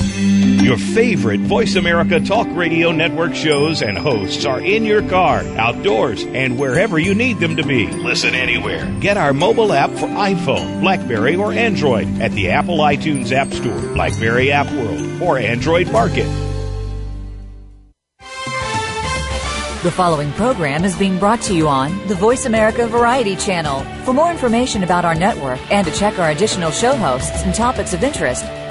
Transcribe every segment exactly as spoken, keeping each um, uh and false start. Your favorite Voice America Talk Radio Network shows and hosts are in your car, outdoors, and wherever you need them to be. Listen anywhere. Get our mobile app for iPhone, BlackBerry, or Android at the Apple iTunes App Store, BlackBerry App World, or Android Market. The following program is being brought to you on the Voice America Variety Channel. For more information about our network and to check our additional show hosts and topics of interest,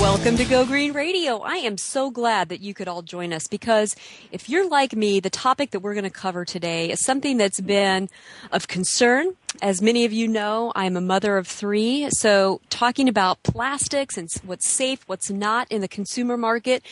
Welcome to Go Green Radio. I am so glad that you could all join us, because if you're like me, the topic that we're going to cover today is something that's been of concern. As many of you know, I'm a mother of three, so talking about plastics and what's safe, what's not in the consumer market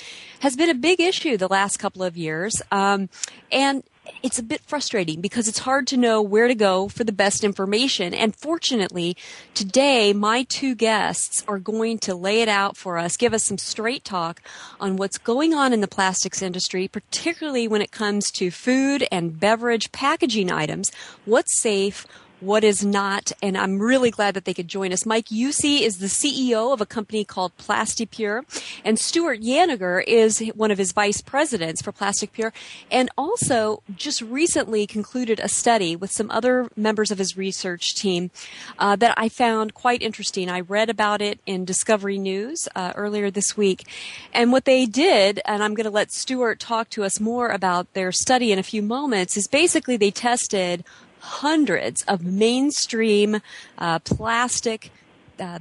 has been a big issue the last couple of years. Um, and it's a bit frustrating because it's hard to know where to go for the best information. And fortunately, today, my two guests are going to lay it out for us, give us some straight talk on what's going on in the plastics industry, particularly when it comes to food and beverage packaging items, what's safe, what is not, and I'm really glad that they could join us. Mike Usey is the C E O of a company called PlastiPure, and Stuart Yaniger is one of his vice presidents for PlastiPure, and also just recently concluded a study with some other members of his research team uh, that I found quite interesting. I read about it in Discovery News uh, earlier this week, and what they did, and I'm going to let Stuart talk to us more about their study in a few moments, is basically they tested hundreds of mainstream uh, plastic uh,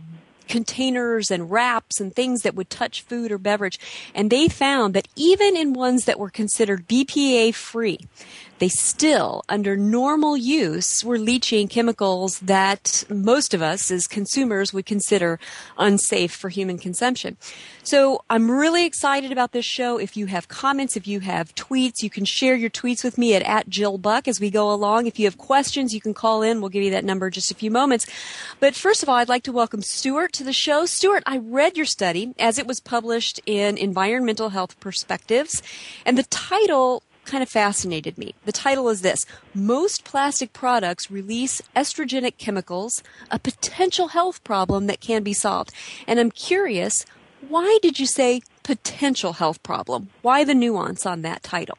containers and wraps and things that would touch food or beverage. And they found that even in ones that were considered B P A free, they still, under normal use, were leaching chemicals that most of us as consumers would consider unsafe for human consumption. So I'm really excited about this show. If you have comments, if you have tweets, you can share your tweets with me at, at Jill Buck as we go along. If you have questions, you can call in. We'll give you that number in just a few moments. But first of all, I'd like to welcome Stuart to the show. Stuart, I read your study as it was published in Environmental Health Perspectives, and the title kind of fascinated me. The title is this: most plastic products release estrogenic chemicals, a potential health problem that can be solved. And I'm curious, why did you say potential health problem? Why the nuance on that title?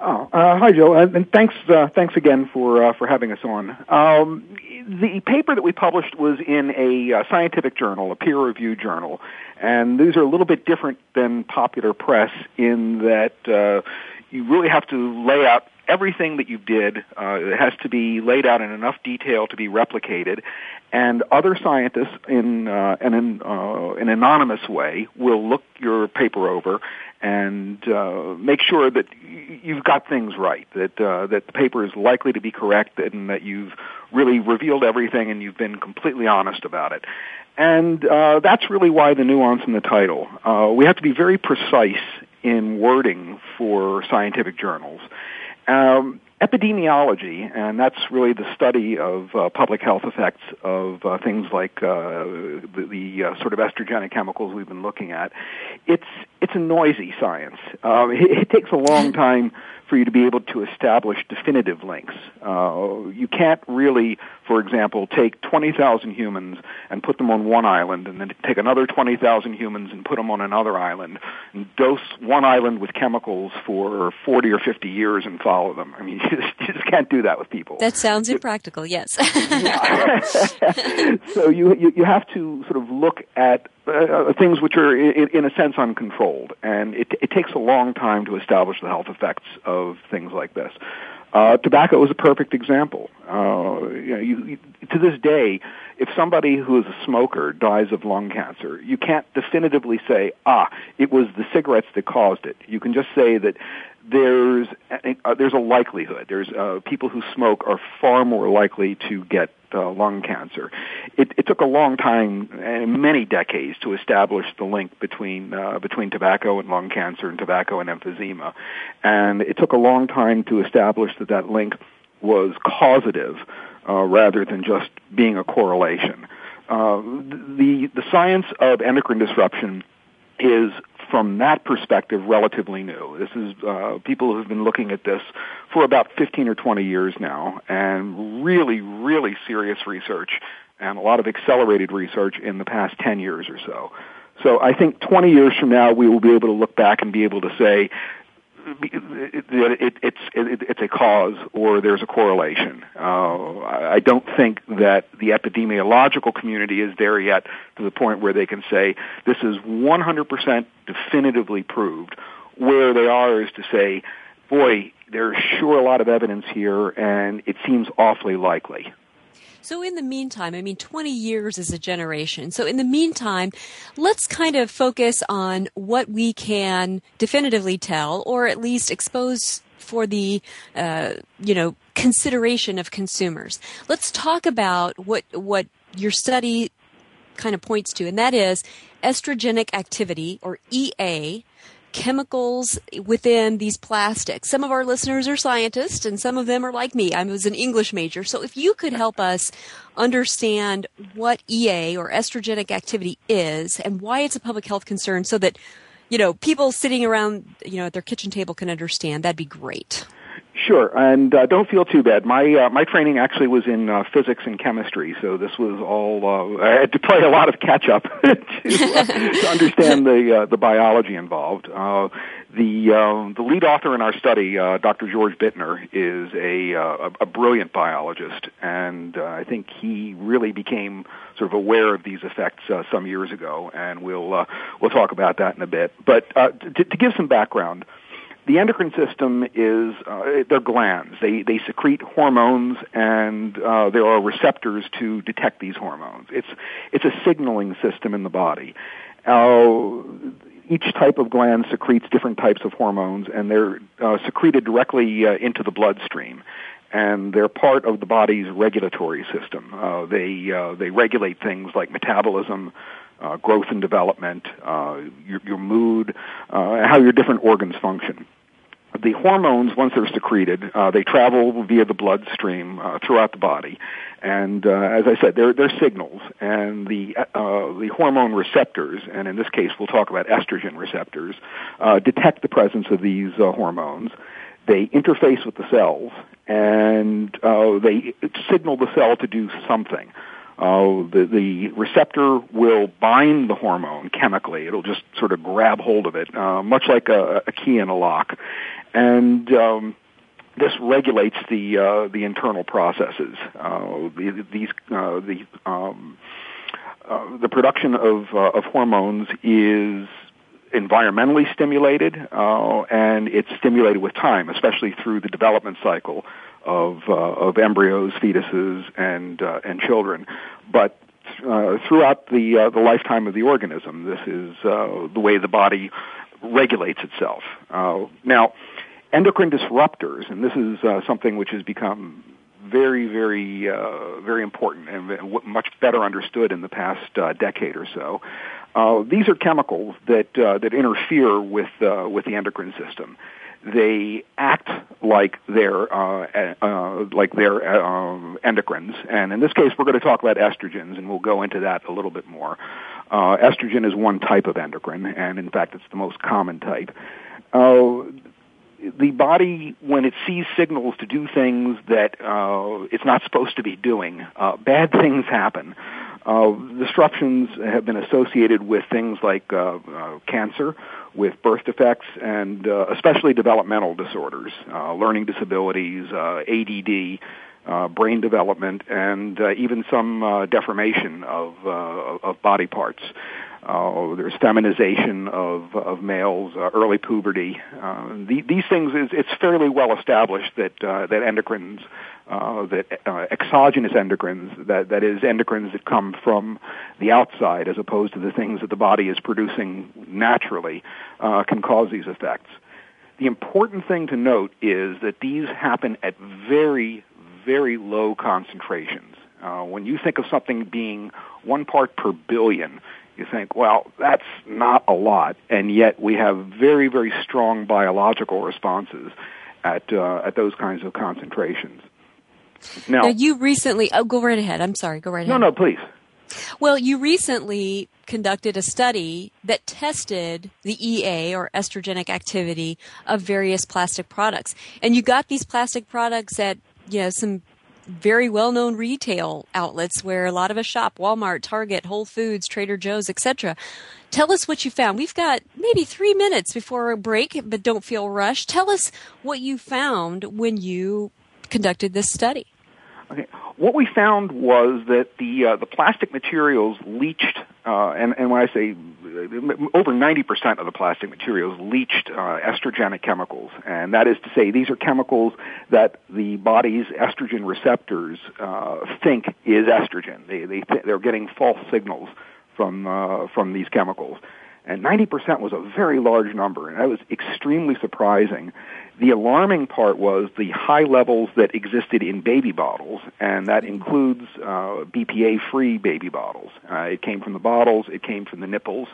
Oh, uh, hi, Jill, and thanks, uh, thanks again for uh, for having us on. Um, the paper that we published was in a uh, scientific journal, a peer-reviewed journal, and these are a little bit different than popular press in that uh, you really have to lay out everything that you did. Uh, it has to be laid out in enough detail to be replicated, and other scientists in uh, and in uh, an anonymous way will look your paper over and uh, make sure that you've got things right, that uh, that the paper is likely to be correct, and that you've really revealed everything and you've been completely honest about it. And uh, that's really why the nuance in the title. Uh, we have to be very precise in wording for scientific journals. Um, Epidemiology, and that's really the study of uh, public health effects of uh, things like uh, the, the uh, sort of estrogenic chemicals we've been looking at. It's it's a noisy science. Uh, it, it takes a long time for you to be able to establish definitive links. Uh, you can't really, for example, take twenty thousand humans and put them on one island and then take another twenty thousand humans and put them on another island and dose one island with chemicals for forty or fifty years and follow them. I mean, you just, you just can't do that with people. That sounds impractical, yes. So you, you, you have to sort of look at Uh, things which are, in, in a sense, uncontrolled, and it, it takes a long time to establish the health effects of things like this. Uh, tobacco is a perfect example. Uh, you know, you, you, to this day, if somebody who is a smoker dies of lung cancer, you can't definitively say, ah, it was the cigarettes that caused it. You can just say that there's uh, there's a likelihood. There's uh, people who smoke are far more likely to get Uh, lung cancer. It, it took a long time, and many decades, to establish the link between uh, between tobacco and lung cancer, and tobacco and emphysema. And it took a long time to establish that that link was causative, uh, rather than just being a correlation. Uh, the the science of endocrine disruption is, from that perspective, relatively new. This is uh, people who've been looking at this for about fifteen or twenty years now, and really, really serious research and a lot of accelerated research in the past ten years or so. So I think twenty years from now, we will be able to look back and be able to say it, it, it, it's, it, it's a cause or there's a correlation. Uh, I don't think that the epidemiological community is there yet to the point where they can say this is one hundred percent definitively proved. Where they are is to say, boy, there's sure a lot of evidence here, and it seems awfully likely. So in the meantime, I mean, twenty years is a generation. So in the meantime, let's kind of focus on what we can definitively tell, or at least expose for the, uh, you know, consideration of consumers. Let's talk about what what your study kind of points to, and that is estrogenic activity, or E A, chemicals within these plastics. Some of our listeners are scientists, and some of them are like me. I was an English major. So if you could help us understand what E A, or estrogenic activity, is and why it's a public health concern, so that, you know, people sitting around, you know, at their kitchen table can understand, that'd be great. Sure, and uh, don't feel too bad. My uh, my training actually was in uh, physics and chemistry, so this was all uh, I had to play a lot of catch up to, uh, to understand the uh, the biology involved. Uh, the uh, the lead author in our study, uh, Doctor George Bittner, is a uh, a brilliant biologist, and uh, I think he really became sort of aware of these effects uh, some years ago, and we'll uh, we'll talk about that in a bit. But uh, to, to give some background. The endocrine system is, uh, they're glands. They, they secrete hormones, and uh, there are receptors to detect these hormones. It's, it's a signaling system in the body. Uh, each type of gland secretes different types of hormones, and they're uh, secreted directly uh, into the bloodstream. And they're part of the body's regulatory system. Uh, they, uh, they regulate things like metabolism, Uh, growth and development, uh, your, your mood, uh, how your different organs function. The hormones, once they're secreted, uh, they travel via the bloodstream uh, throughout the body, and uh, as I said, they're, they're signals, and the uh, the hormone receptors, and in this case, we'll talk about estrogen receptors, uh, detect the presence of these uh, hormones. They interface with the cells, and uh, they signal the cell to do something. Uh, the, the receptor will bind the hormone chemically. It'll just sort of grab hold of it, uh, much like a, a key in a lock. And um, this regulates the uh, the internal processes. Uh, the, these uh, the um, uh, the production of uh, of hormones is environmentally stimulated, uh, and it's stimulated with time, especially through the development cycle of uh, of embryos, fetuses, and uh, and children, but uh, throughout the uh, the lifetime of the organism, this is uh, the way the body regulates itself. Uh, now, endocrine disruptors, and this is uh, something which has become very, very, uh, very important and much better understood in the past uh, decade or so. Uh, these are chemicals that uh, that interfere with uh, with the endocrine system. They act like they're uh, uh, like they're uh, endocrines, and in this case, we're going to talk about estrogens, and we'll go into that a little bit more. Uh, estrogen is one type of endocrine, and in fact, it's the most common type. Uh, the body, when it sees signals to do things that uh, it's not supposed to be doing, uh, bad things happen. Uh, disruptions have been associated with things like uh, uh, cancer, with birth defects, and uh, especially developmental disorders, uh, learning disabilities, uh, A D D, uh, brain development, and uh, even some uh, deformation of, uh, of body parts. Uh, there's feminization of, of males, uh, early puberty. Uh, the, these things, is, it's fairly well established that uh, that endocrines, uh, that uh, exogenous endocrines, that, that is endocrines that come from the outside as opposed to the things that the body is producing naturally, uh, can cause these effects. The important thing to note is that these happen at very, very low concentrations. Uh, when you think of something being one part per billion, you think, well, that's not a lot, and yet we have very, very strong biological responses at uh, at those kinds of concentrations. Now, now you recently, oh, go right ahead. I'm sorry, go right ahead. No, no, please. Well, you recently conducted a study that tested the E A, or estrogenic activity, of various plastic products, and you got these plastic products at, you know, some very well-known retail outlets where a lot of us shop, Walmart, Target, Whole Foods, Trader Joe's, et cetera. Tell us what you found. We've got maybe three minutes before a break, but don't feel rushed. Tell us what you found when you conducted this study. Okay. What we found was that the uh, the plastic materials leached, uh, and, and when I say over ninety percent of the plastic materials leached uh, estrogenic chemicals, and that is to say these are chemicals that the body's estrogen receptors uh, think is estrogen. They they th- they're getting false signals from uh, from these chemicals. And ninety percent was a very large number, and that was extremely surprising. The alarming part was the high levels that existed in baby bottles, and that includes uh, B P A-free baby bottles. Uh, it came from the bottles. It came from the nipples.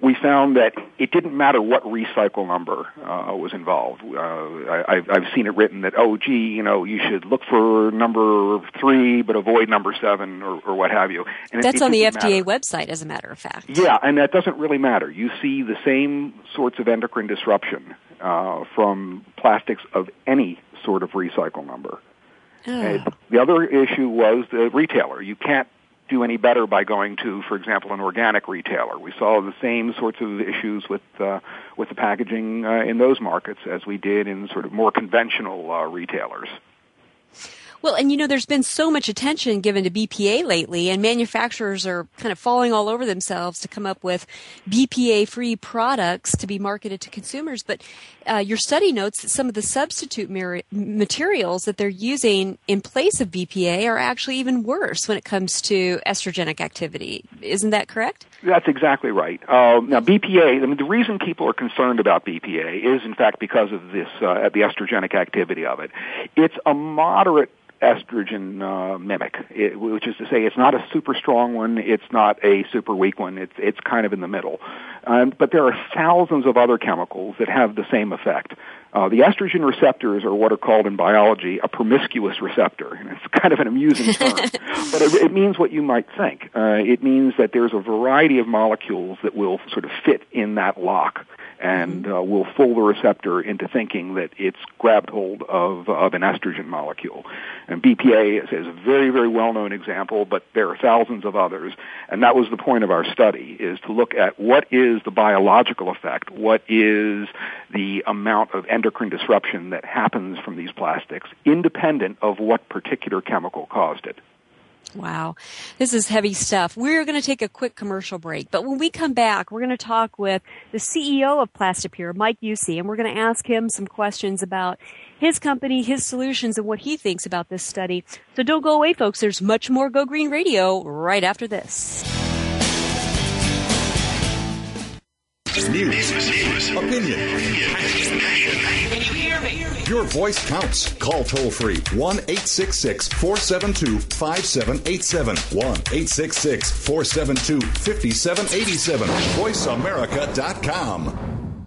We found that it didn't matter what recycle number uh, was involved. Uh, I, I've seen it written that, oh, gee, you know, you should look for number three but avoid number seven, or, or what have you. And that's it, it on the F D A matter. website, as a matter of fact. Yeah, and that doesn't really matter. You see the same sorts of endocrine disruption uh, from plastics of any sort of recycle number. Oh. And the other issue was the retailer. You can't do any better by going to, for example, an organic retailer. We saw the same sorts of issues with uh, with the packaging uh, in those markets as we did in sort of more conventional uh, retailers. Well, and you know, there's been so much attention given to B P A lately, and manufacturers are kind of falling all over themselves to come up with B P A-free products to be marketed to consumers. But uh, your study notes that some of the substitute mar- materials that they're using in place of B P A are actually even worse when it comes to estrogenic activity. Isn't that correct? That's exactly right. Uh, now, B P A, I mean, the reason people are concerned about B P A is, in fact, because of this, uh, the estrogenic activity of it. It's a moderate estrogen uh, mimic, it, which is to say it's not a super strong one, it's not a super weak one, it's it's kind of in the middle. Um, but there are thousands of other chemicals that have the same effect. Uh, the estrogen receptors are what are called in biology a promiscuous receptor, and it's kind of an amusing term, but it, it means what you might think. Uh, it means that there's a variety of molecules that will sort of fit in that lock and uh, will fool the receptor into thinking that it's grabbed hold of, of an estrogen molecule. And B P A is a very, very well-known example, but there are thousands of others. And that was the point of our study, is to look at what is the biological effect, what is the amount of endocrine disruption that happens from these plastics, independent of what particular chemical caused it. Wow. This is heavy stuff. We're going to take a quick commercial break, but when we come back, we're going to talk with the C E O of PlastiPure, Mike Usey, and we're going to ask him some questions about his company, his solutions, and what he thinks about this study. So don't go away, folks. There's much more Go Green Radio right after this. News, opinion, your voice counts. Call toll-free one eight six six, four seven two, five seven eight seven, one eight six six, four seven two, five seven eight seven, voice america dot com.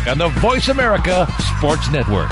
on the Voice America Sports Network.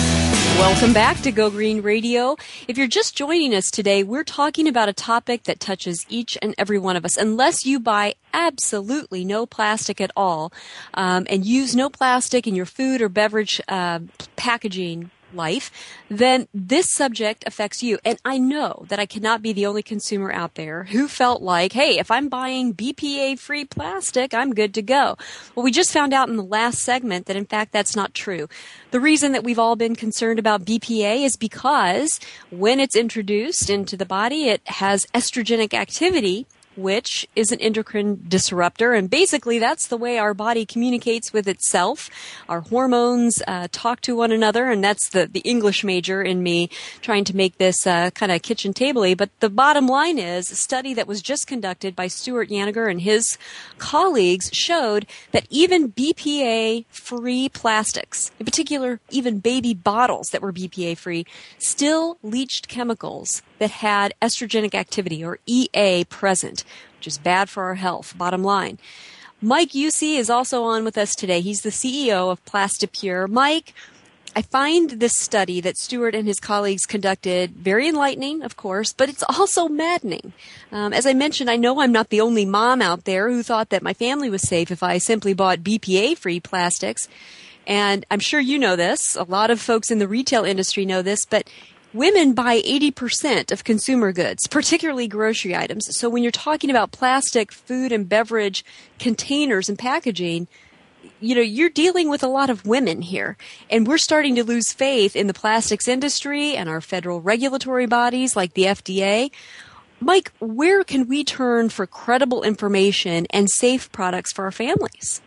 Welcome back to Go Green Radio. If you're just joining us today, we're talking about a topic that touches each and every one of us. Unless you buy absolutely no plastic at all, um, and use no plastic in your food or beverage uh, packaging life, then this subject affects you. And I know that I cannot be the only consumer out there who felt like, hey, if I'm buying B P A-free plastic, I'm good to go. Well, we just found out in the last segment that, in fact, that's not true. The reason that we've all been concerned about B P A is because when it's introduced into the body, it has estrogenic activity, which is an endocrine disruptor. And basically, that's the way our body communicates with itself. Our hormones uh, talk to one another, and that's the, the English major in me trying to make this uh, kind of kitchen table-y. But the bottom line is, a study that was just conducted by Stuart Yaniger and his colleagues showed that even B P A-free plastics, in particular even baby bottles that were B P A-free, still leached chemicals that had estrogenic activity, or E A, present, which is bad for our health, bottom line. Mike Usey is also on with us today. He's the C E O of PlastiPure. Mike, I find this study that Stuart and his colleagues conducted very enlightening, of course, but it's also maddening. Um, as I mentioned, I know I'm not the only mom out there who thought that my family was safe if I simply bought B P A-free plastics. And I'm sure you know this. A lot of folks in the retail industry know this, but women buy eighty percent of consumer goods, particularly grocery items. So when you're talking about plastic, food, and beverage containers and packaging, you know, you're dealing with a lot of women here. And we're starting to lose faith in the plastics industry and our federal regulatory bodies like the F D A. Mike, where can we turn for credible information and safe products for our families?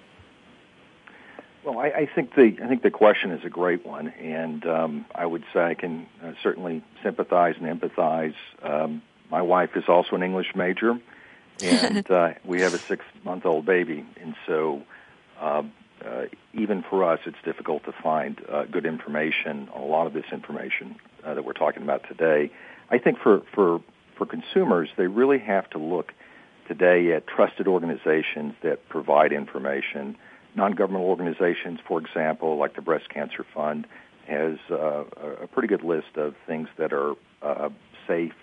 Well, I, I think the I think the question is a great one, and um, I would say I can uh, certainly sympathize and empathize. Um, my wife is also an English major, and uh, we have a six-month-old baby, and so uh, uh, even for us, it's difficult to find uh, good information on a lot of this information uh, that we're talking about today. I think for, for for consumers, they really have to look today at trusted organizations that provide information. Non-governmental organizations, for example, like the Breast Cancer Fund, has uh, a pretty good list of things that are uh, safe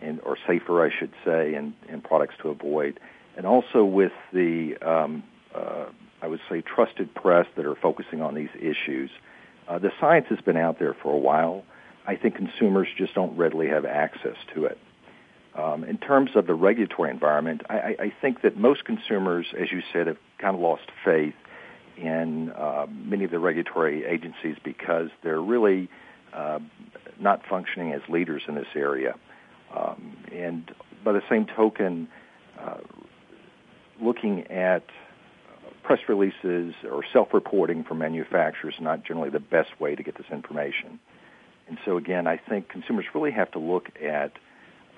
and or safer, I should say, and, and products to avoid. And also with the, um, uh, I would say, trusted press that are focusing on these issues. Uh, the science has been out there for a while. I think consumers just don't readily have access to it. Um, in terms of the regulatory environment, I, I think that most consumers, as you said, have kind of lost faith in uh, many of the regulatory agencies because they're really uh, not functioning as leaders in this area. Um, and by the same token, uh, looking at press releases or self-reporting from manufacturers is not generally the best way to get this information. And so, again, I think consumers really have to look at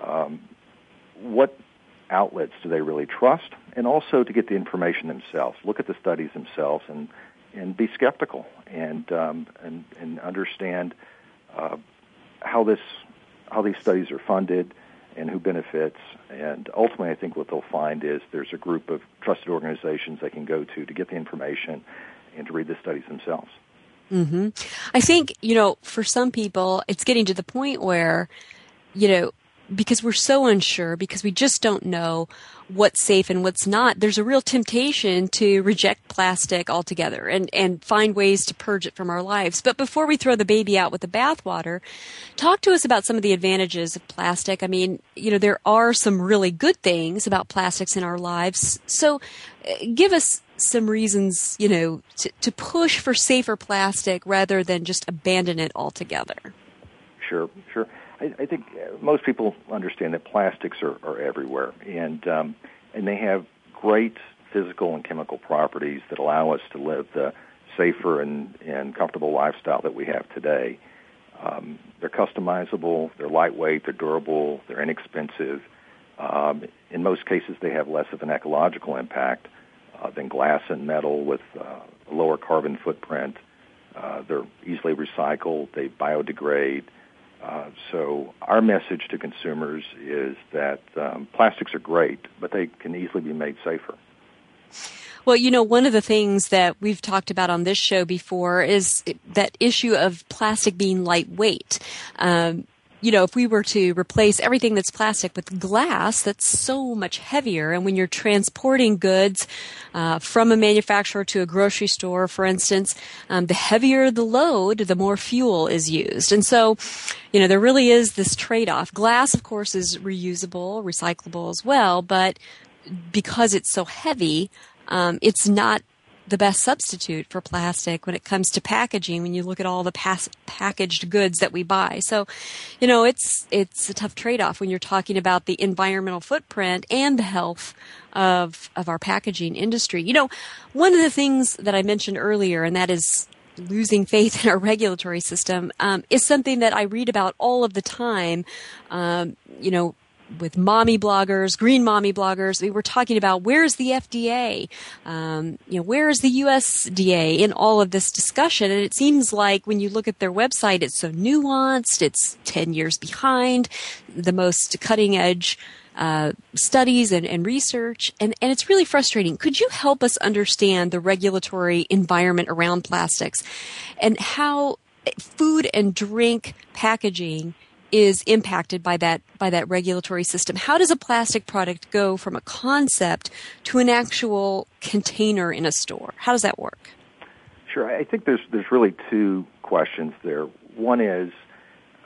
um, what outlets do they really trust, and also to get the information themselves. Look at the studies themselves and, and be skeptical and um, and, and understand uh, how this how these studies are funded and who benefits. And ultimately, I think what they'll find is there's a group of trusted organizations they can go to to get the information and to read the studies themselves. Mm-hmm. I think, you know, for some people, it's getting to the point where, you know, because we're so unsure, because we just don't know what's safe and what's not, there's a real temptation to reject plastic altogether and, and find ways to purge it from our lives. But before we throw the baby out with the bathwater, talk to us about some of the advantages of plastic. I mean, you know, there are some really good things about plastics in our lives. So give us some reasons, you know, to, to push for safer plastic rather than just abandon it altogether. Sure, sure. I, I think most people understand that plastics are, are everywhere, and um, and they have great physical and chemical properties that allow us to live the safer and, and comfortable lifestyle that we have today. Um, they're customizable, they're lightweight, they're durable, they're inexpensive. Um, in most cases, they have less of an ecological impact uh, than glass and metal with uh, a lower carbon footprint. Uh, they're easily recycled, they biodegrade. Uh, so our message to consumers is that um, plastics are great, but they can easily be made safer. Well, you know, one of the things that we've talked about on this show before is that issue of plastic being lightweight. Um, you know, if we were to replace everything that's plastic with glass, that's so much heavier. And when you're transporting goods uh, from a manufacturer to a grocery store, for instance, um, the heavier the load, the more fuel is used. And so, you know, there really is this trade-off. Glass, of course, is reusable, recyclable as well, but because it's so heavy, um, it's not the best substitute for plastic when it comes to packaging, when you look at all the pas- packaged goods that we buy. So, you know, it's it's a tough trade-off when you're talking about the environmental footprint and the health of of our packaging industry. You know, one of the things that I mentioned earlier, and that is losing faith in our regulatory system, um, is something that I read about all of the time, um, you know, with mommy bloggers, green mommy bloggers. We were talking about where's the F D A, um, you know, where's the U S D A in all of this discussion. And it seems like when you look at their website, it's so nuanced. It's ten years behind the most cutting edge uh, studies and, and research. And, and it's really frustrating. Could you help us understand the regulatory environment around plastics and how food and drink packaging is impacted by that by that regulatory system? How does a plastic product go from a concept to an actual container in a store? How does that work? Sure. I think there's there's really two questions there. One is,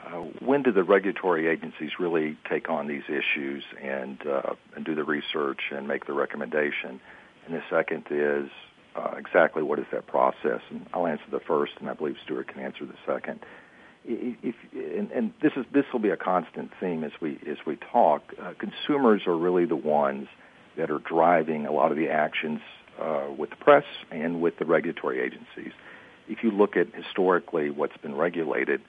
uh, when do the regulatory agencies really take on these issues and, uh, and do the research and make the recommendation? And the second is, uh, exactly what is that process? And I'll answer the first, and I believe Stuart can answer the second. If, and, and this is this will be a constant theme as we as we talk. Uh, consumers are really the ones that are driving a lot of the actions uh, with the press and with the regulatory agencies. If you look at historically what's been regulated,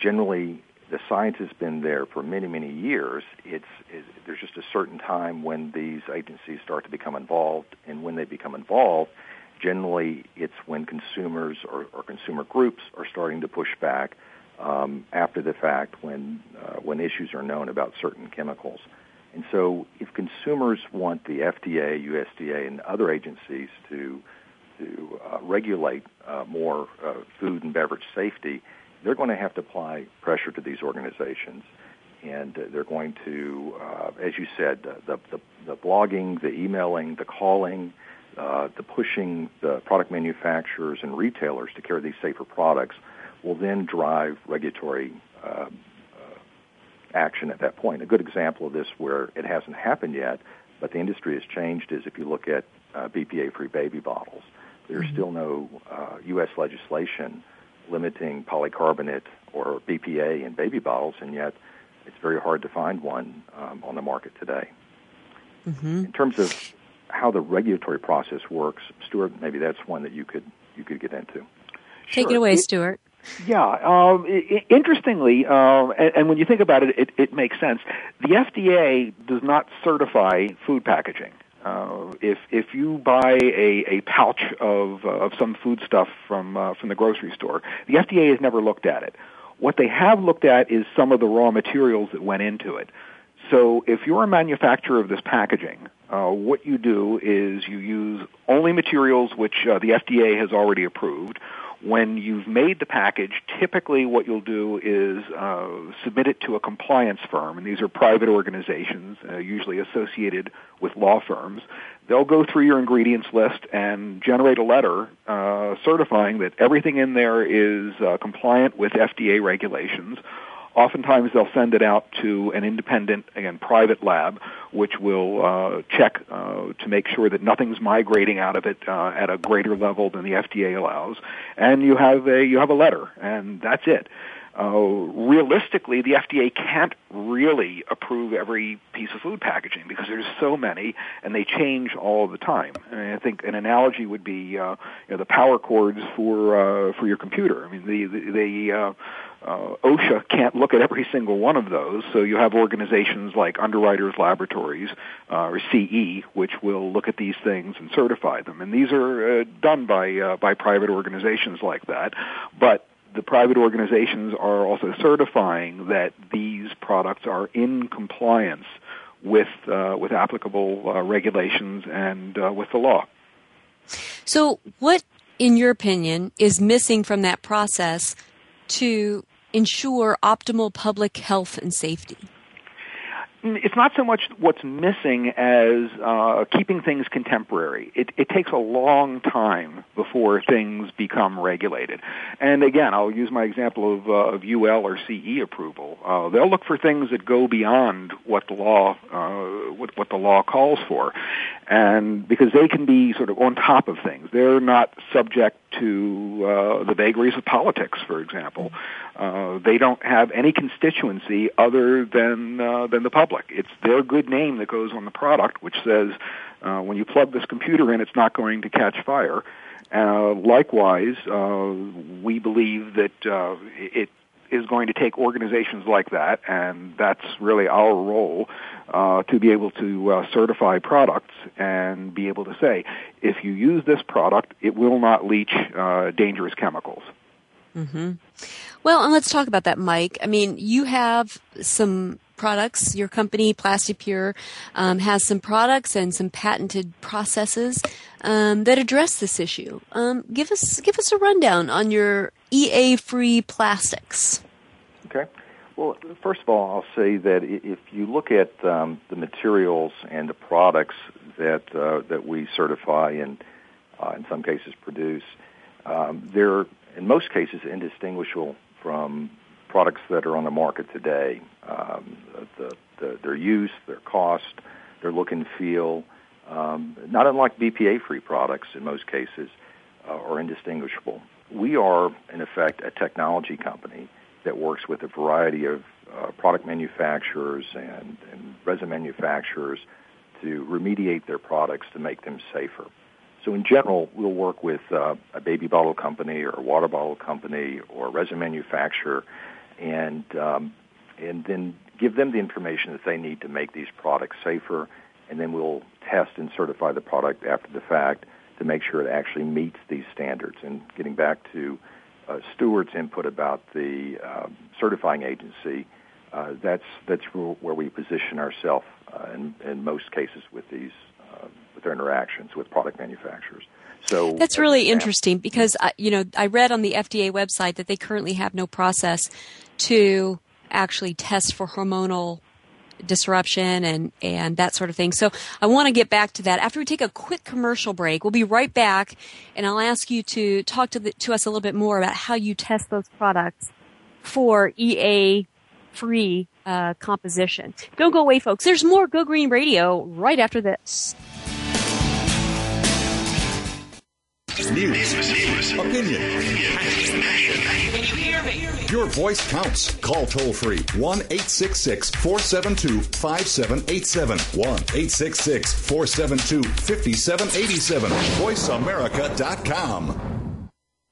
generally the science has been there for many many years. It's, it's there's just a certain time when these agencies start to become involved, and when they become involved, generally it's when consumers or, or consumer groups are starting to push back. Um, after the fact, when uh, when issues are known about certain chemicals. And so if consumers want the F D A, U S D A, and other agencies to, to uh, regulate uh, more uh, food and beverage safety, they're going to have to apply pressure to these organizations. And uh, they're going to, uh, as you said, uh, the, the, the blogging, the emailing, the calling, uh, the pushing the product manufacturers and retailers to carry these safer products will then drive regulatory uh, uh, action at that point. A good example of this where it hasn't happened yet, but the industry has changed, is if you look at uh, B P A-free baby bottles. There's mm-hmm. still no uh, U S legislation limiting polycarbonate or B P A in baby bottles, and yet it's very hard to find one um, on the market today. Mm-hmm. In terms of how the regulatory process works, Stuart, maybe that's one that you could you could get into. Sure. Take it away, Stuart. Yeah. Uh, it, interestingly, uh, and, and when you think about it, it, it makes sense. The F D A does not certify food packaging. Uh, if if you buy a, a pouch of uh, of some foodstuff from uh, from the grocery store, the F D A has never looked at it. What they have looked at is some of the raw materials that went into it. So if you're a manufacturer of this packaging, uh, what you do is you use only materials which uh, the F D A has already approved. When you've made the package, typically what you'll do is uh, submit it to a compliance firm, and these are private organizations, uh, usually associated with law firms. They'll go through your ingredients list and generate a letter uh, certifying that everything in there is uh, compliant with F D A regulations. Oftentimes they'll send it out to an independent, again, private lab, which will uh, check uh, to make sure that nothing's migrating out of it uh, at a greater level than the F D A allows. And you have a you have a letter, and that's it. Uh, realistically, the F D A can't really approve every piece of food packaging because there's so many, and they change all the time. And I think an analogy would be uh, you know, the power cords for uh, for your computer. I mean, the the, the uh, Uh, OSHA can't look at every single one of those, so you have organizations like Underwriters Laboratories, uh, or C E, which will look at these things and certify them. And these are uh, done by uh, by private organizations like that. But the private organizations are also certifying that these products are in compliance with, uh, with applicable uh, regulations and uh, with the law. So what, in your opinion, is missing from that process to ensure optimal public health and safety? It's not so much what's missing as uh, keeping things contemporary. It, it takes a long time before things become regulated. And again, I'll use my example of, uh, of U L or C E approval. Uh, they'll look for things that go beyond what the law uh, what, what the law calls for, and because they can be sort of on top of things, they're not subject to uh, the vagaries of politics, for example. Uh, they don't have any constituency other than uh, than the public. It's their good name that goes on the product, which says uh, when you plug this computer in, it's not going to catch fire. Uh, likewise, uh, we believe that uh, it is going to take organizations like that, and that's really our role, uh, to be able to uh, certify products and be able to say, if you use this product, it will not leach uh, dangerous chemicals. Mm-hmm. Well, and let's talk about that, Mike. I mean, you have some products. Your company, PlastiPure, um, has some products and some patented processes um, that address this issue. Um, give us give us a rundown on your E A-free plastics. Okay. Well, first of all, I'll say that if you look at um, the materials and the products that uh, that we certify and uh, in some cases produce, um, they're in most cases indistinguishable from products that are on the market today. Um, the, the, their use, their cost, their look and feel, um, not unlike B P A-free products in most cases, uh, are indistinguishable. We are, in effect, a technology company that works with a variety of uh, product manufacturers and, and resin manufacturers to remediate their products to make them safer. So in general, we'll work with uh, a baby bottle company or a water bottle company or a resin manufacturer and um, and then give them the information that they need to make these products safer, and then we'll test and certify the product after the fact to make sure it actually meets these standards. And getting back to uh, Stuart's input about the uh, certifying agency, uh, that's that's where we position ourselves uh, in, in most cases with these uh, with their interactions with product manufacturers. So that's really interesting because I, you know I read on the F D A website that they currently have no process to actually test for hormonal disruption and, and that sort of thing. So I want to get back to that. After we take a quick commercial break, we'll be right back, and I'll ask you to talk to, the, to us a little bit more about how you test those products for E A-free uh, composition. Don't go away, folks. There's more Go Green Radio right after this. News. News. Opinion. Can you hear me? Your voice counts. Call toll-free one eight six six, four seven two, five seven eight seven. one eight six six, four seven two, five seven eight seven. voice america dot com.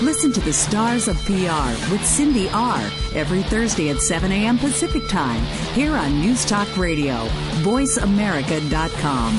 Listen to the Stars of P R with Cindy R. every Thursday at seven a.m. Pacific Time here on News Talk Radio, voice america dot com.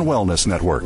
Wellness Network.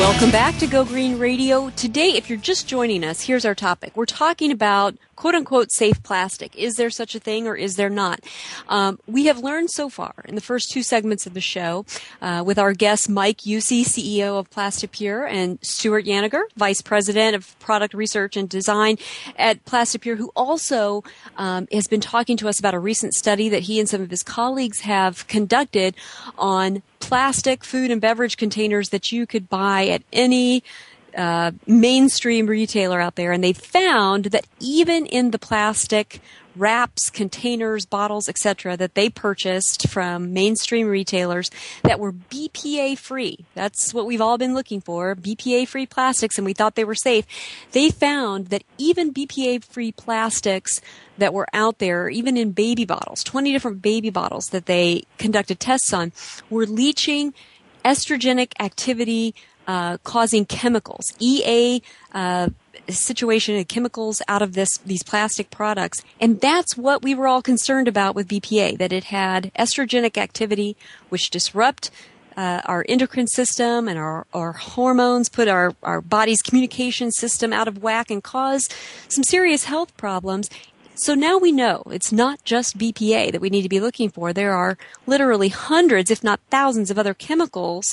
Welcome back to Go Green Radio. Today, if you're just joining us, here's our topic. We're talking about quote-unquote safe plastic. Is there such a thing or is there not? Um, we have learned so far in the first two segments of the show uh, with our guests Mike Usey, C E O of PlastiPure, and Stuart Yaniger, Vice President of Product Research and Design at PlastiPure, who also um, has been talking to us about a recent study that he and some of his colleagues have conducted on plastic food and beverage containers that you could buy at any Uh, mainstream retailer out there, and they found that even in the plastic wraps, containers, bottles, et cetera, that they purchased from mainstream retailers that were B P A-free. That's what we've all been looking for, B P A-free plastics, and we thought they were safe. They found that even B P A-free plastics that were out there, even in baby bottles, twenty different baby bottles that they conducted tests on, were leaching estrogenic activity, Uh, causing chemicals, E A uh, situation of chemicals out of this these plastic products. And that's what we were all concerned about with B P A, that it had estrogenic activity, which disrupt uh, our endocrine system and our, our hormones, put our, our body's communication system out of whack and cause some serious health problems. So now we know it's not just B P A that we need to be looking for. There are literally hundreds, if not thousands, of other chemicals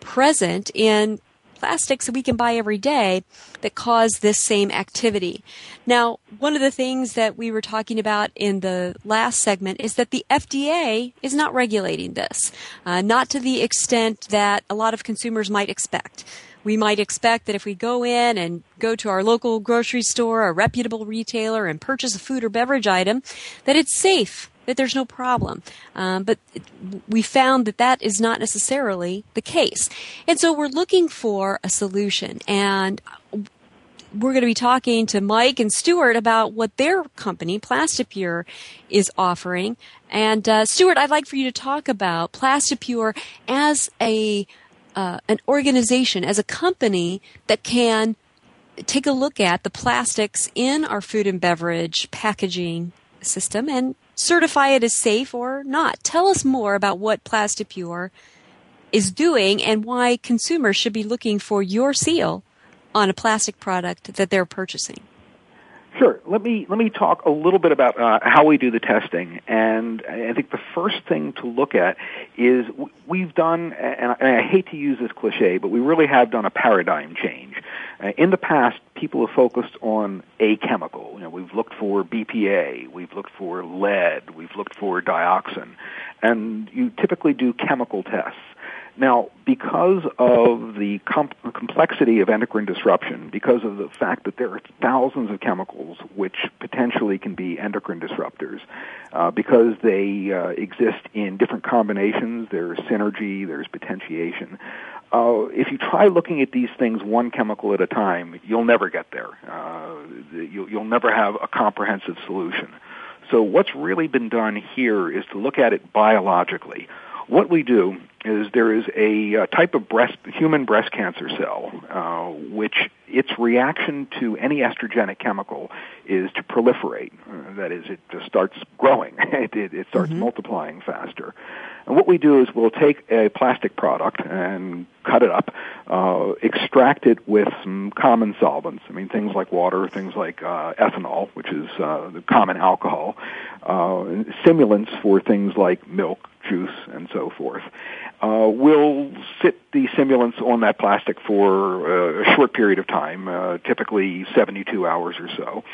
present in plastics that we can buy every day that cause this same activity. Now, one of the things that we were talking about in the last segment is that the F D A is not regulating this, uh, not to the extent that a lot of consumers might expect. We might expect that if we go in and go to our local grocery store, a reputable retailer, and purchase a food or beverage item, that it's safe, that there's no problem. Um, but it, we found that that is not necessarily the case. And so we're looking for a solution. And we're going to be talking to Mike and Stuart about what their company, PlastiPure, is offering. And uh, Stuart, I'd like for you to talk about PlastiPure as a Uh, an organization, as a company that can take a look at the plastics in our food and beverage packaging system and certify it as safe or not. Tell us more about what PlastiPure is doing and why consumers should be looking for your seal on a plastic product that they're purchasing. Sure. Let me let me talk a little bit about uh, how we do the testing. And I think the first thing to look at is we've done, and I, and I hate to use this cliche, but we really have done a paradigm change. Uh, in the past, people have focused on a chemical. You know, we've looked for B P A, we've looked for lead, we've looked for dioxin, and you typically do chemical tests. Now, because of the comp- complexity of endocrine disruption, because of the fact that there are thousands of chemicals which potentially can be endocrine disruptors, uh, because they uh, exist in different combinations, there's synergy, there's potentiation. Uh, if you try looking at these things one chemical at a time, you'll never get there. Uh, you, you'll never have a comprehensive solution. So what's really been done here is to look at it biologically. What we do is there is a uh, type of breast, human breast cancer cell, uh, which its reaction to any estrogenic chemical is to proliferate. Uh, that is, it just starts growing. it, it, it starts mm-hmm. multiplying faster. And what we do is we'll take a plastic product and cut it up, uh, extract it with some common solvents. I mean, things like water, things like uh, ethanol, which is uh, the common alcohol, uh, simulants for things like milk, juice, and so forth. Uh, we'll sit the simulants on that plastic for uh, a short period of time, uh, typically seventy-two hours or so.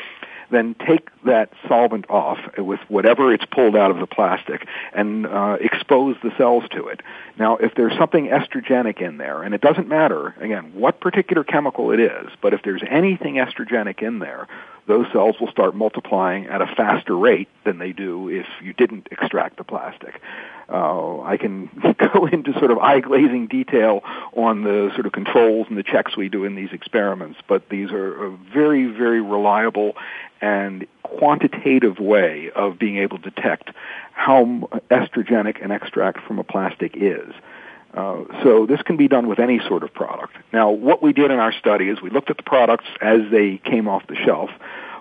Then take that solvent off with whatever it's pulled out of the plastic and uh, expose the cells to it. Now, if there's something estrogenic in there, and it doesn't matter, again, what particular chemical it is, but if there's anything estrogenic in there, those cells will start multiplying at a faster rate than they do if you didn't extract the plastic. Uh, I can go into sort of eye-glazing detail on the sort of controls and the checks we do in these experiments, but these are a very, very reliable and quantitative way of being able to detect how estrogenic an extract from a plastic is. Uh, so this can be done with any sort of product. Now, what we did in our study is we looked at the products as they came off the shelf,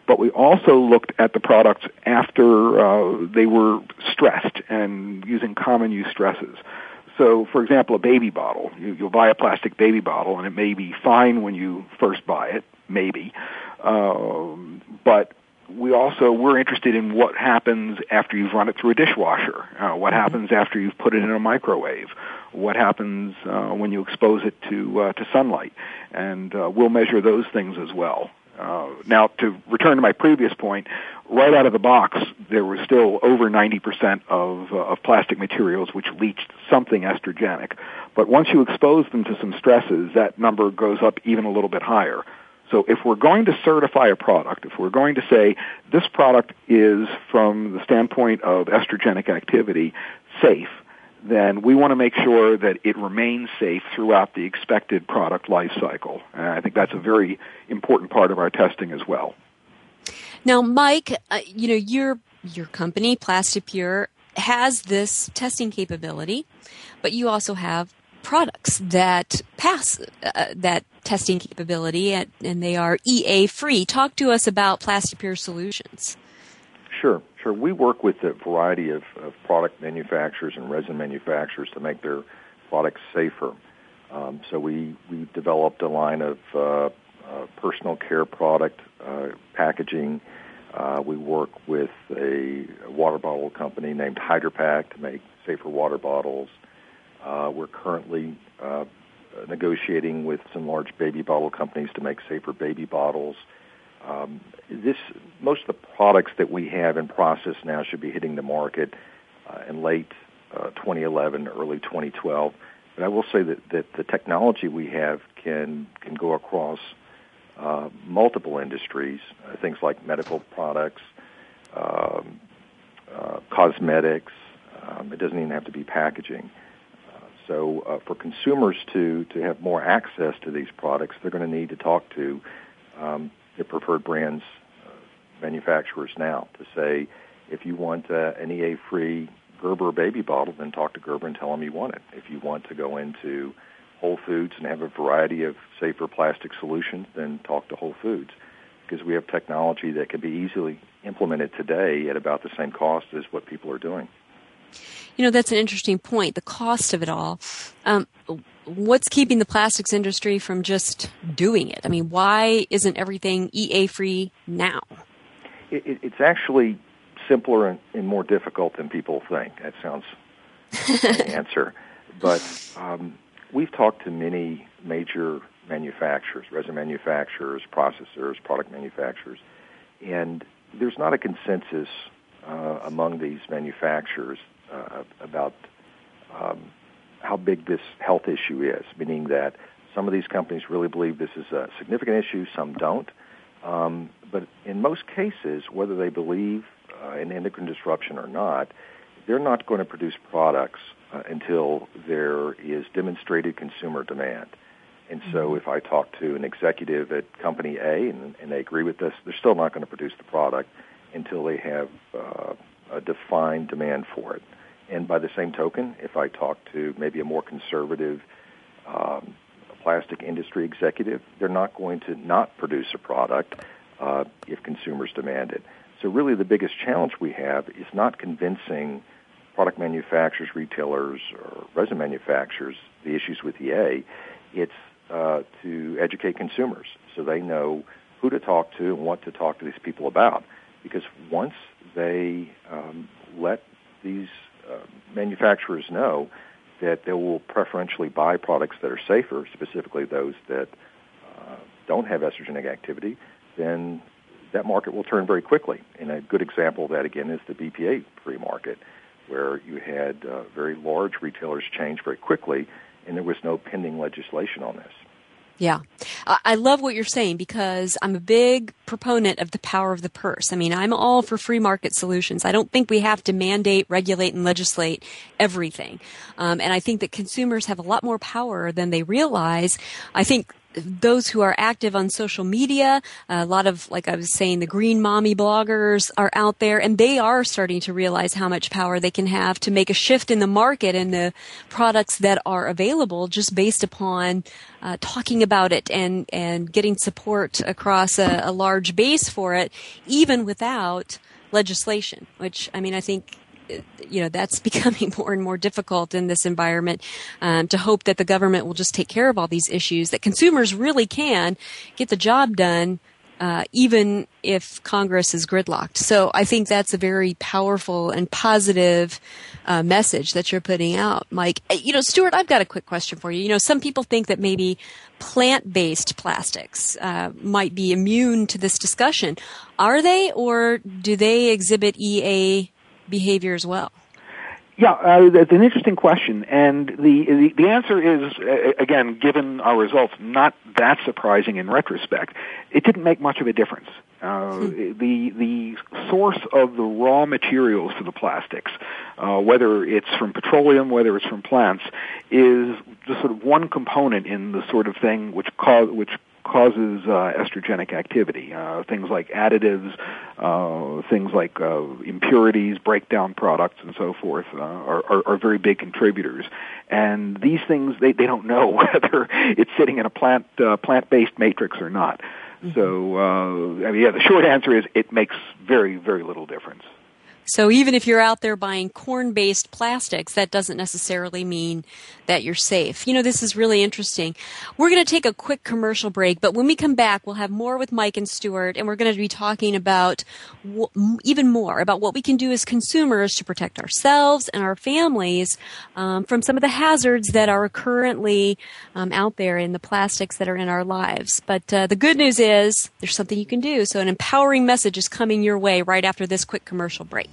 but we also looked at the products after uh, they were stressed and using common use stresses. So, for example, a baby bottle. You, you'll buy a plastic baby bottle, and it may be fine when you first buy it, maybe, um, but we also, we're interested in what happens after you've run it through a dishwasher, uh, what happens after you've put it in a microwave, what happens uh, when you expose it to uh, to sunlight, and uh, we'll measure those things as well. Uh, now, to return to my previous point, right out of the box, there was still over ninety percent of, uh, of plastic materials which leached something estrogenic. But once you expose them to some stresses, that number goes up even a little bit higher. So if we're going to certify a product, if we're going to say this product is, from the standpoint of estrogenic activity, safe, then we want to make sure that it remains safe throughout the expected product life cycle. And I think that's a very important part of our testing as well. Now, Mike, uh, you know, your your company, PlastiPure, has this testing capability, but you also have products that pass uh, that testing capability, at, and they are E A free. Talk to us about PlastiPure Solutions. Sure, sure. We work with a variety of, of product manufacturers and resin manufacturers to make their products safer. Um, so we, we developed a line of uh, uh, personal care product uh, packaging. Uh, we work with a water bottle company named HydroPack to make safer water bottles. Uh, we're currently uh, negotiating with some large baby bottle companies to make safer baby bottles. Um, this most of the products that we have in process now should be hitting the market uh, in late uh, twenty eleven, early twenty twelve. But I will say that, that the technology we have can can go across uh, multiple industries, uh, things like medical products, um, uh, cosmetics. Um, it doesn't even have to be packaging. So uh, for consumers to, to have more access to these products, they're going to need to talk to um, their preferred brands, uh, manufacturers now to say, if you want uh, an E A-free Gerber baby bottle, then talk to Gerber and tell them you want it. If you want to go into Whole Foods and have a variety of safer plastic solutions, then talk to Whole Foods. because we have technology that can be easily implemented today at about the same cost as what people are doing. You know, that's an interesting point, the cost of it all. Um, what's keeping the plastics industry from just doing it? I mean, why isn't everything E A free now? It, it, it's actually simpler and, and more difficult than people think. That sounds an answer. But um, we've talked to many major manufacturers, resin manufacturers, processors, product manufacturers, and there's not a consensus uh, among these manufacturers uh, about um, how big this health issue is, meaning that some of these companies really believe this is a significant issue, some don't. Um, but in most cases, whether they believe uh, in endocrine disruption or not, they're not going to produce products uh, until there is demonstrated consumer demand. And so if I talk to an executive at company A and, and they agree with this, they're still not going to produce the product until they have uh, a defined demand for it. And by the same token, if I talk to maybe a more conservative um, plastic industry executive, they're not going to not produce a product uh, if consumers demand it. So really the biggest challenge we have is not convincing product manufacturers, retailers, or resin manufacturers the issues with E A. It's Uh, to educate consumers so they know who to talk to and what to talk to these people about. Because once they um, let these uh, manufacturers know that they will preferentially buy products that are safer, specifically those that uh, don't have estrogenic activity, then that market will turn very quickly. And a good example of that, again, is the B P A free market, where you had uh, very large retailers change very quickly, and there was no pending legislation on this. Yeah. I love what you're saying because I'm a big proponent of the power of the purse. I mean, I'm all for free market solutions. I don't think we have to mandate, regulate, and legislate everything. Um, and I think that consumers have a lot more power than they realize. I think those who are active on social media, a lot of, like I was saying, the green mommy bloggers are out there, and they are starting to realize how much power they can have to make a shift in the market and the products that are available just based upon uh, talking about it and, and getting support across a, a large base for it, even without legislation, which, I mean, I think, you know, that's becoming more and more difficult in this environment um, to hope that the government will just take care of all these issues, that consumers really can get the job done, uh, even if Congress is gridlocked. So I think that's a very powerful and positive uh, message that you're putting out, Mike. You know, Stuart, I've got a quick question for you. You know, some people think that maybe plant-based plastics uh, might be immune to this discussion. Are they, or do they exhibit E A behavior as well? Yeah, uh, that's an interesting question, and the the, the answer is, uh, again, given our results, not that surprising in retrospect. It didn't make much of a difference. Uh, hmm. The the source of the raw materials for the plastics, uh, whether it's from petroleum, whether it's from plants, is just sort of one component in the sort of thing which cause which. causes uh, estrogenic activity, uh, things like additives, uh, things like uh, impurities, breakdown products, and so forth uh, are, are, are very big contributors. And these things, they, they don't know whether it's sitting in a plant, uh, plant-based matrix or not. Mm-hmm. So, uh, I mean, yeah, the short answer is it makes very, very little difference. So even if you're out there buying corn-based plastics, that doesn't necessarily mean that you're safe. You know, this is really interesting. We're going to take a quick commercial break, but when we come back, we'll have more with Mike and Stuart, and we're going to be talking about w- even more about what we can do as consumers to protect ourselves and our families um, from some of the hazards that are currently um, out there in the plastics that are in our lives. But uh, the good news is there's something you can do. So an empowering message is coming your way right after this quick commercial break.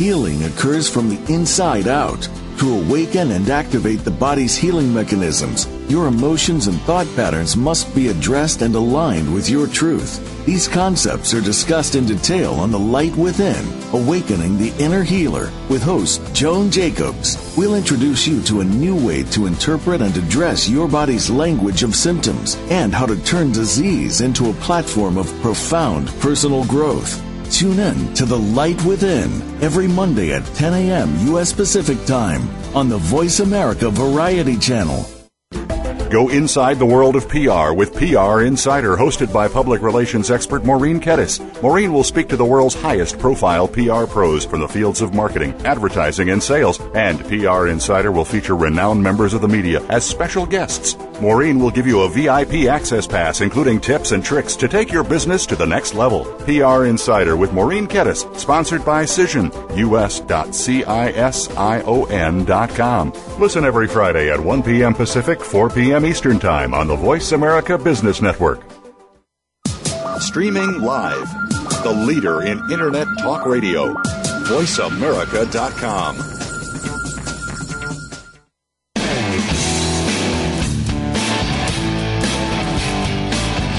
Healing occurs from the inside out. To awaken and activate the body's healing mechanisms, Your emotions and thought patterns must be addressed and aligned with your truth. These concepts are discussed in detail on The Light Within, Awakening the Inner Healer, with host Joan Jacobs. We'll introduce you to a new way to interpret and address your body's language of symptoms and how to turn disease into a platform of profound personal growth. Tune in to The Light Within every Monday at ten a.m. U S Pacific Time on the Voice America Variety Channel. Go inside the world of P R with P R Insider, hosted by public relations expert Maureen Kettis. Maureen will speak to the world's highest profile P R pros from the fields of marketing, advertising, and sales. And P R Insider will feature renowned members of the media as special guests. Maureen will give you a V I P access pass, including tips and tricks to take your business to the next level. P R Insider with Maureen Kettis, sponsored by Cision, U S dot cision dot com. Listen every Friday at one p.m. Pacific, four p.m. Eastern Time on the Voice America Business Network. Streaming live, the leader in Internet Talk Radio, voice america dot com.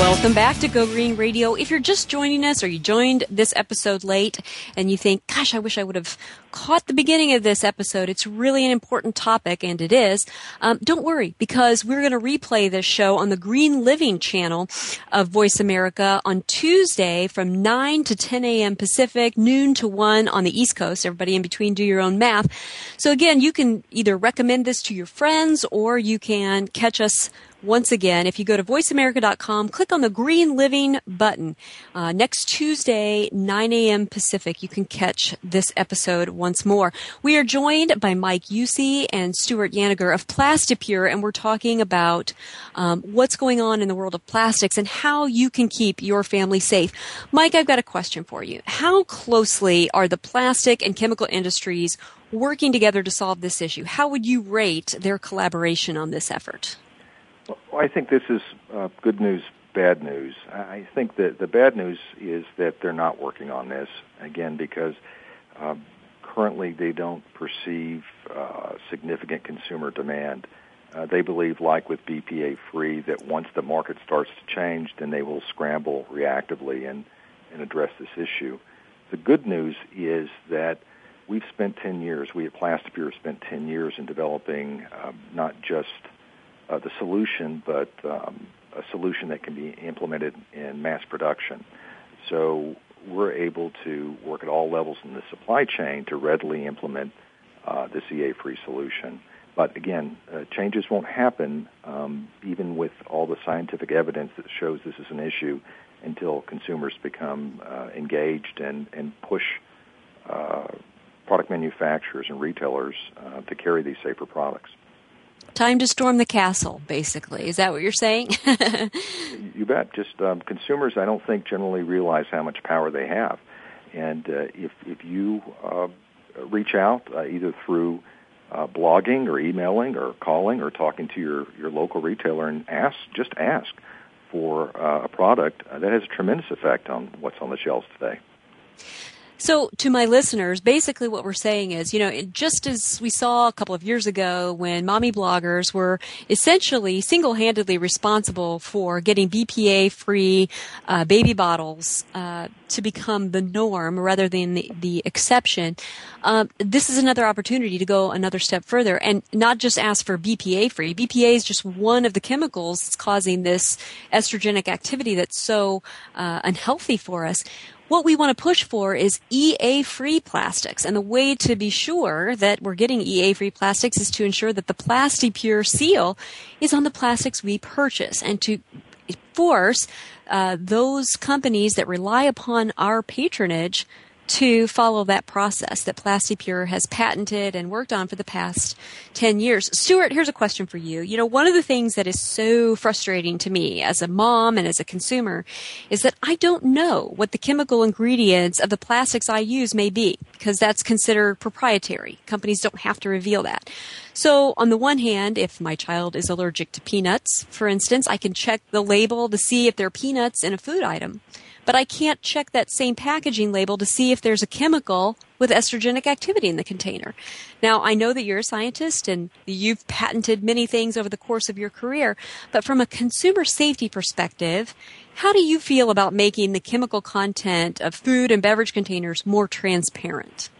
Welcome back to Go Green Radio. If you're just joining us or you joined this episode late and you think, gosh, I wish I would have caught the beginning of this episode, it's really an important topic, and it is, um, don't worry, because we're going to replay this show on the Green Living channel of Voice America on Tuesday from nine to ten a.m. Pacific, noon to one on the East Coast. Everybody in between, do your own math. So again, you can either recommend this to your friends or you can catch us once again, if you go to voice america dot com, click on the Green Living button. Uh, next Tuesday, nine a.m. Pacific, you can catch this episode once more. We are joined by Mike Usey and Stuart Yaniger of PlastiPure, and we're talking about um, what's going on in the world of plastics and how you can keep your family safe. Mike, I've got a question for you. How closely are the plastic and chemical industries working together to solve this issue? How would you rate their collaboration on this effort? I think this is uh, good news, bad news. I think that the bad news is that they're not working on this, again, because uh, currently they don't perceive uh, significant consumer demand. Uh, they believe, like with B P A-free, that once the market starts to change, then they will scramble reactively and, and address this issue. The good news is that we've spent ten years, we at PlastiPure spent ten years in developing uh, not just Uh, the solution, but um, a solution that can be implemented in mass production. So we're able to work at all levels in the supply chain to readily implement uh, this E A-free solution. But again, uh, changes won't happen, um, even with all the scientific evidence that shows this is an issue, until consumers become uh, engaged and, and push uh, product manufacturers and retailers uh, to carry these safer products. Time to storm the castle, basically. Is that what you're saying? You bet. Just um, consumers, I don't think, generally realize how much power they have. And uh, if if you uh, reach out, uh, either through uh, blogging or emailing or calling or talking to your, your local retailer and ask, just ask for uh, a product, uh, that has a tremendous effect on what's on the shelves today. So to my listeners, basically what we're saying is, you know, it, just as we saw a couple of years ago when mommy bloggers were essentially single-handedly responsible for getting B P A-free uh, baby bottles uh, to become the norm rather than the, the exception, um, this is another opportunity to go another step further and not just ask for B P A-free. B P A is just one of the chemicals that's causing this estrogenic activity that's so uh, unhealthy for us. What we want to push for is E A-free plastics. And the way to be sure that we're getting E A-free plastics is to ensure that the PlastiPure seal is on the plastics we purchase, and to force uh, those companies that rely upon our patronage to follow that process that PlastiPure has patented and worked on for the past ten years. Stuart, here's a question for you. You know, one of the things that is so frustrating to me as a mom and as a consumer is that I don't know what the chemical ingredients of the plastics I use may be, because that's considered proprietary. Companies don't have to reveal that. So on the one hand, if my child is allergic to peanuts, for instance, I can check the label to see if there are peanuts in a food item. But I can't check that same packaging label to see if there's a chemical with estrogenic activity in the container. Now, I know that you're a scientist and you've patented many things over the course of your career, but from a consumer safety perspective, how do you feel about making the chemical content of food and beverage containers more transparent?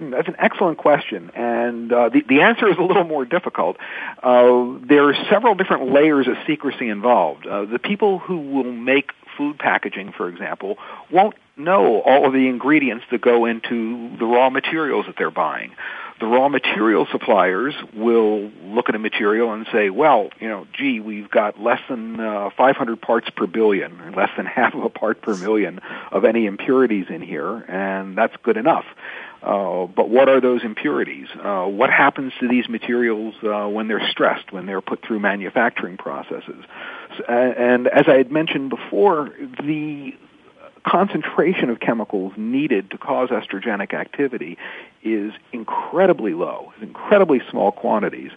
That's an excellent question, and uh, the, the answer is a little more difficult. Uh, there are several different layers of secrecy involved. Uh, the people who will make food packaging, for example, won't know all of the ingredients that go into the raw materials that they're buying. The raw material suppliers will look at a material and say, well, you know, gee, we've got less than uh, five hundred parts per billion, or less than half of a part per million of any impurities in here, and that's good enough. Uh, but what are those impurities? Uh, what happens to these materials uh, when they're stressed, when they're put through manufacturing processes? So, uh, and as I had mentioned before, the concentration of chemicals needed to cause estrogenic activity is incredibly low, incredibly small quantities,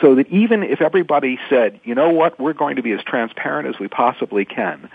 so that even if everybody said, you know what, we're going to be as transparent as we possibly can,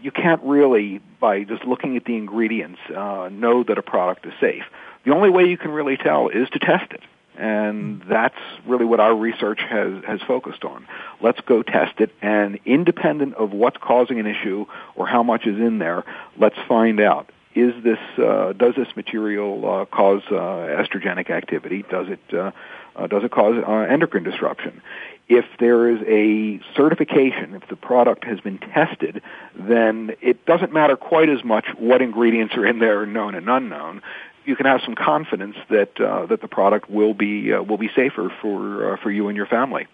you can't really, by just looking at the ingredients, uh, know that a product is safe. The only way you can really tell is to test it. And that's really what our research has, has focused on. Let's go test it, and independent of what's causing an issue or how much is in there, let's find out, is this, uh, does this material uh, cause uh, estrogenic activity? Does it, uh, uh, does it cause uh, endocrine disruption? If there is a certification, if the product has been tested, then it doesn't matter quite as much what ingredients are in there, known and unknown. You can have some confidence that uh, that the product will be uh, will be safer for uh, for you and your family.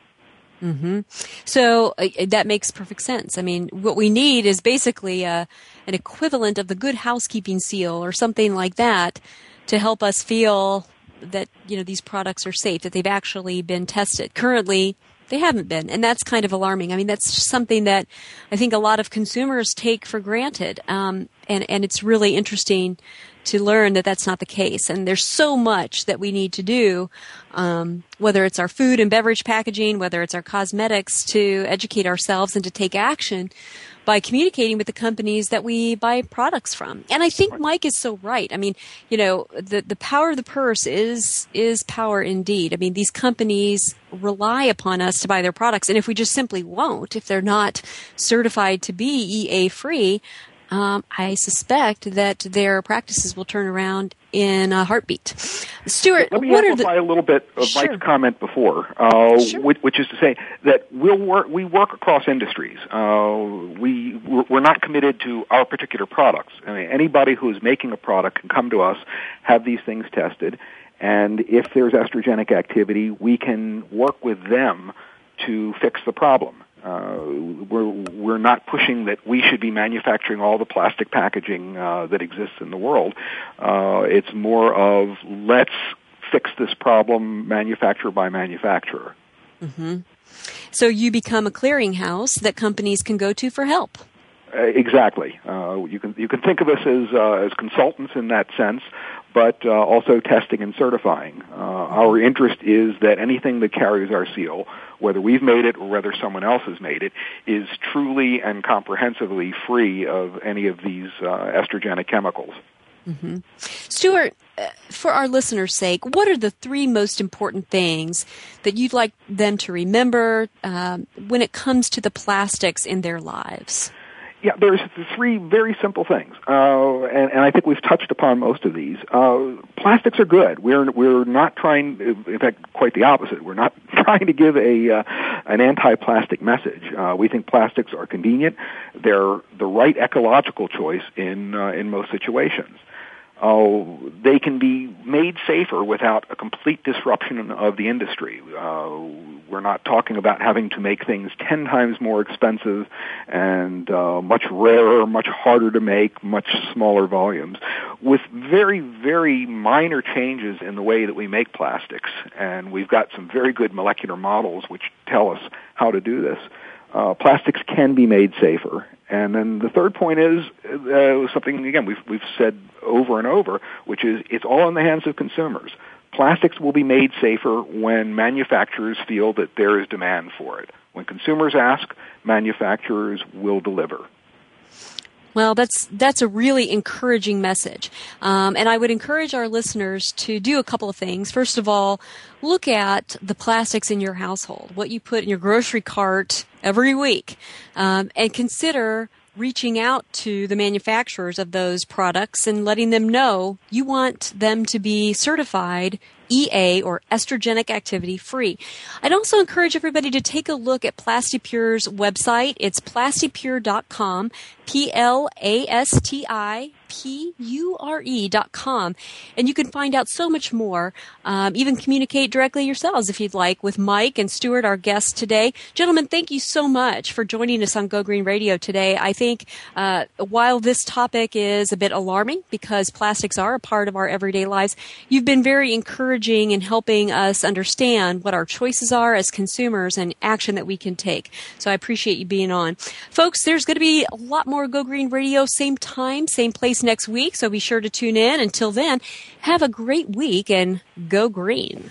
Mm-hmm. So uh, that makes perfect sense. I mean, what we need is basically uh, an equivalent of the Good Housekeeping seal or something like that to help us feel that, you know, these products are safe, that they've actually been tested. Currently, they haven't been, and that's kind of alarming. I mean, that's just something that I think a lot of consumers take for granted, um, and, and it's really interesting to learn that that's not the case. And there's so much that we need to do, um, whether it's our food and beverage packaging, whether it's our cosmetics, to educate ourselves and to take action by communicating with the companies that we buy products from. And I think Mike is so right. I mean, you know, the, the power of the purse is is power indeed. I mean, these companies rely upon us to buy their products. And if we just simply won't, if they're not certified to be E A free, Um, I suspect that their practices will turn around in a heartbeat. Stuart, let me what amplify are the... a little bit of sure. Mike's comment before, uh, sure. which, which is to say that we'll work, we work across industries. Uh, we, we're not committed to our particular products. I mean, anybody who is making a product can come to us, have these things tested, and if there's estrogenic activity, we can work with them to fix the problem. Uh, we're, we're not pushing that we should be manufacturing all the plastic packaging uh, that exists in the world. Uh, it's more of, let's fix this problem manufacturer by manufacturer. Mm-hmm. So you become a clearinghouse that companies can go to for help. Uh, exactly. Uh, you can you can think of us as uh, as consultants in that sense, but uh, also testing and certifying. Uh, our interest is that anything that carries our seal, whether we've made it or whether someone else has made it, is truly and comprehensively free of any of these uh, estrogenic chemicals. Mm-hmm. Stuart, for our listeners' sake, what are the three most important things that you'd like them to remember um, when it comes to the plastics in their lives? Yeah, there's three very simple things, uh, and, and I think we've touched upon most of these. Uh, plastics are good. We're we're not trying, in fact, quite the opposite. We're not trying to give a uh, an anti-plastic message. Uh, we think plastics are convenient. They're the right ecological choice in uh, in most situations. Oh, they can be made safer without a complete disruption of the industry. Uh, we're not talking about having to make things ten times more expensive and uh, much rarer, much harder to make, much smaller volumes, with very, very minor changes in the way that we make plastics. And we've got some very good molecular models which tell us how to do this. Uh, plastics can be made safer. And then the third point is uh, something, again, we've, we've said over and over, which is it's all in the hands of consumers. Plastics will be made safer when manufacturers feel that there is demand for it. When consumers ask, manufacturers will deliver. Well, that's that's a really encouraging message. Um, and I would encourage our listeners to do a couple of things. First of all, look at the plastics in your household, what you put in your grocery cart every week, um, and consider reaching out to the manufacturers of those products and letting them know you want them to be certified E A or estrogenic activity free. I'd also encourage everybody to take a look at PlastiPure's website. It's plastipure dot com, P L A S T I P U R E dot com. And you can find out so much more. Um, even communicate directly yourselves if you'd like with Mike and Stuart, our guests today. Gentlemen, thank you so much for joining us on Go Green Radio today. I think uh, while this topic is a bit alarming because plastics are a part of our everyday lives, you've been very encouraging and helping us understand what our choices are as consumers and action that we can take. So I appreciate you being on. Folks, there's going to be a lot more Go Green Radio, same time, same place next week, so be sure to tune in. Until then, have a great week and go green.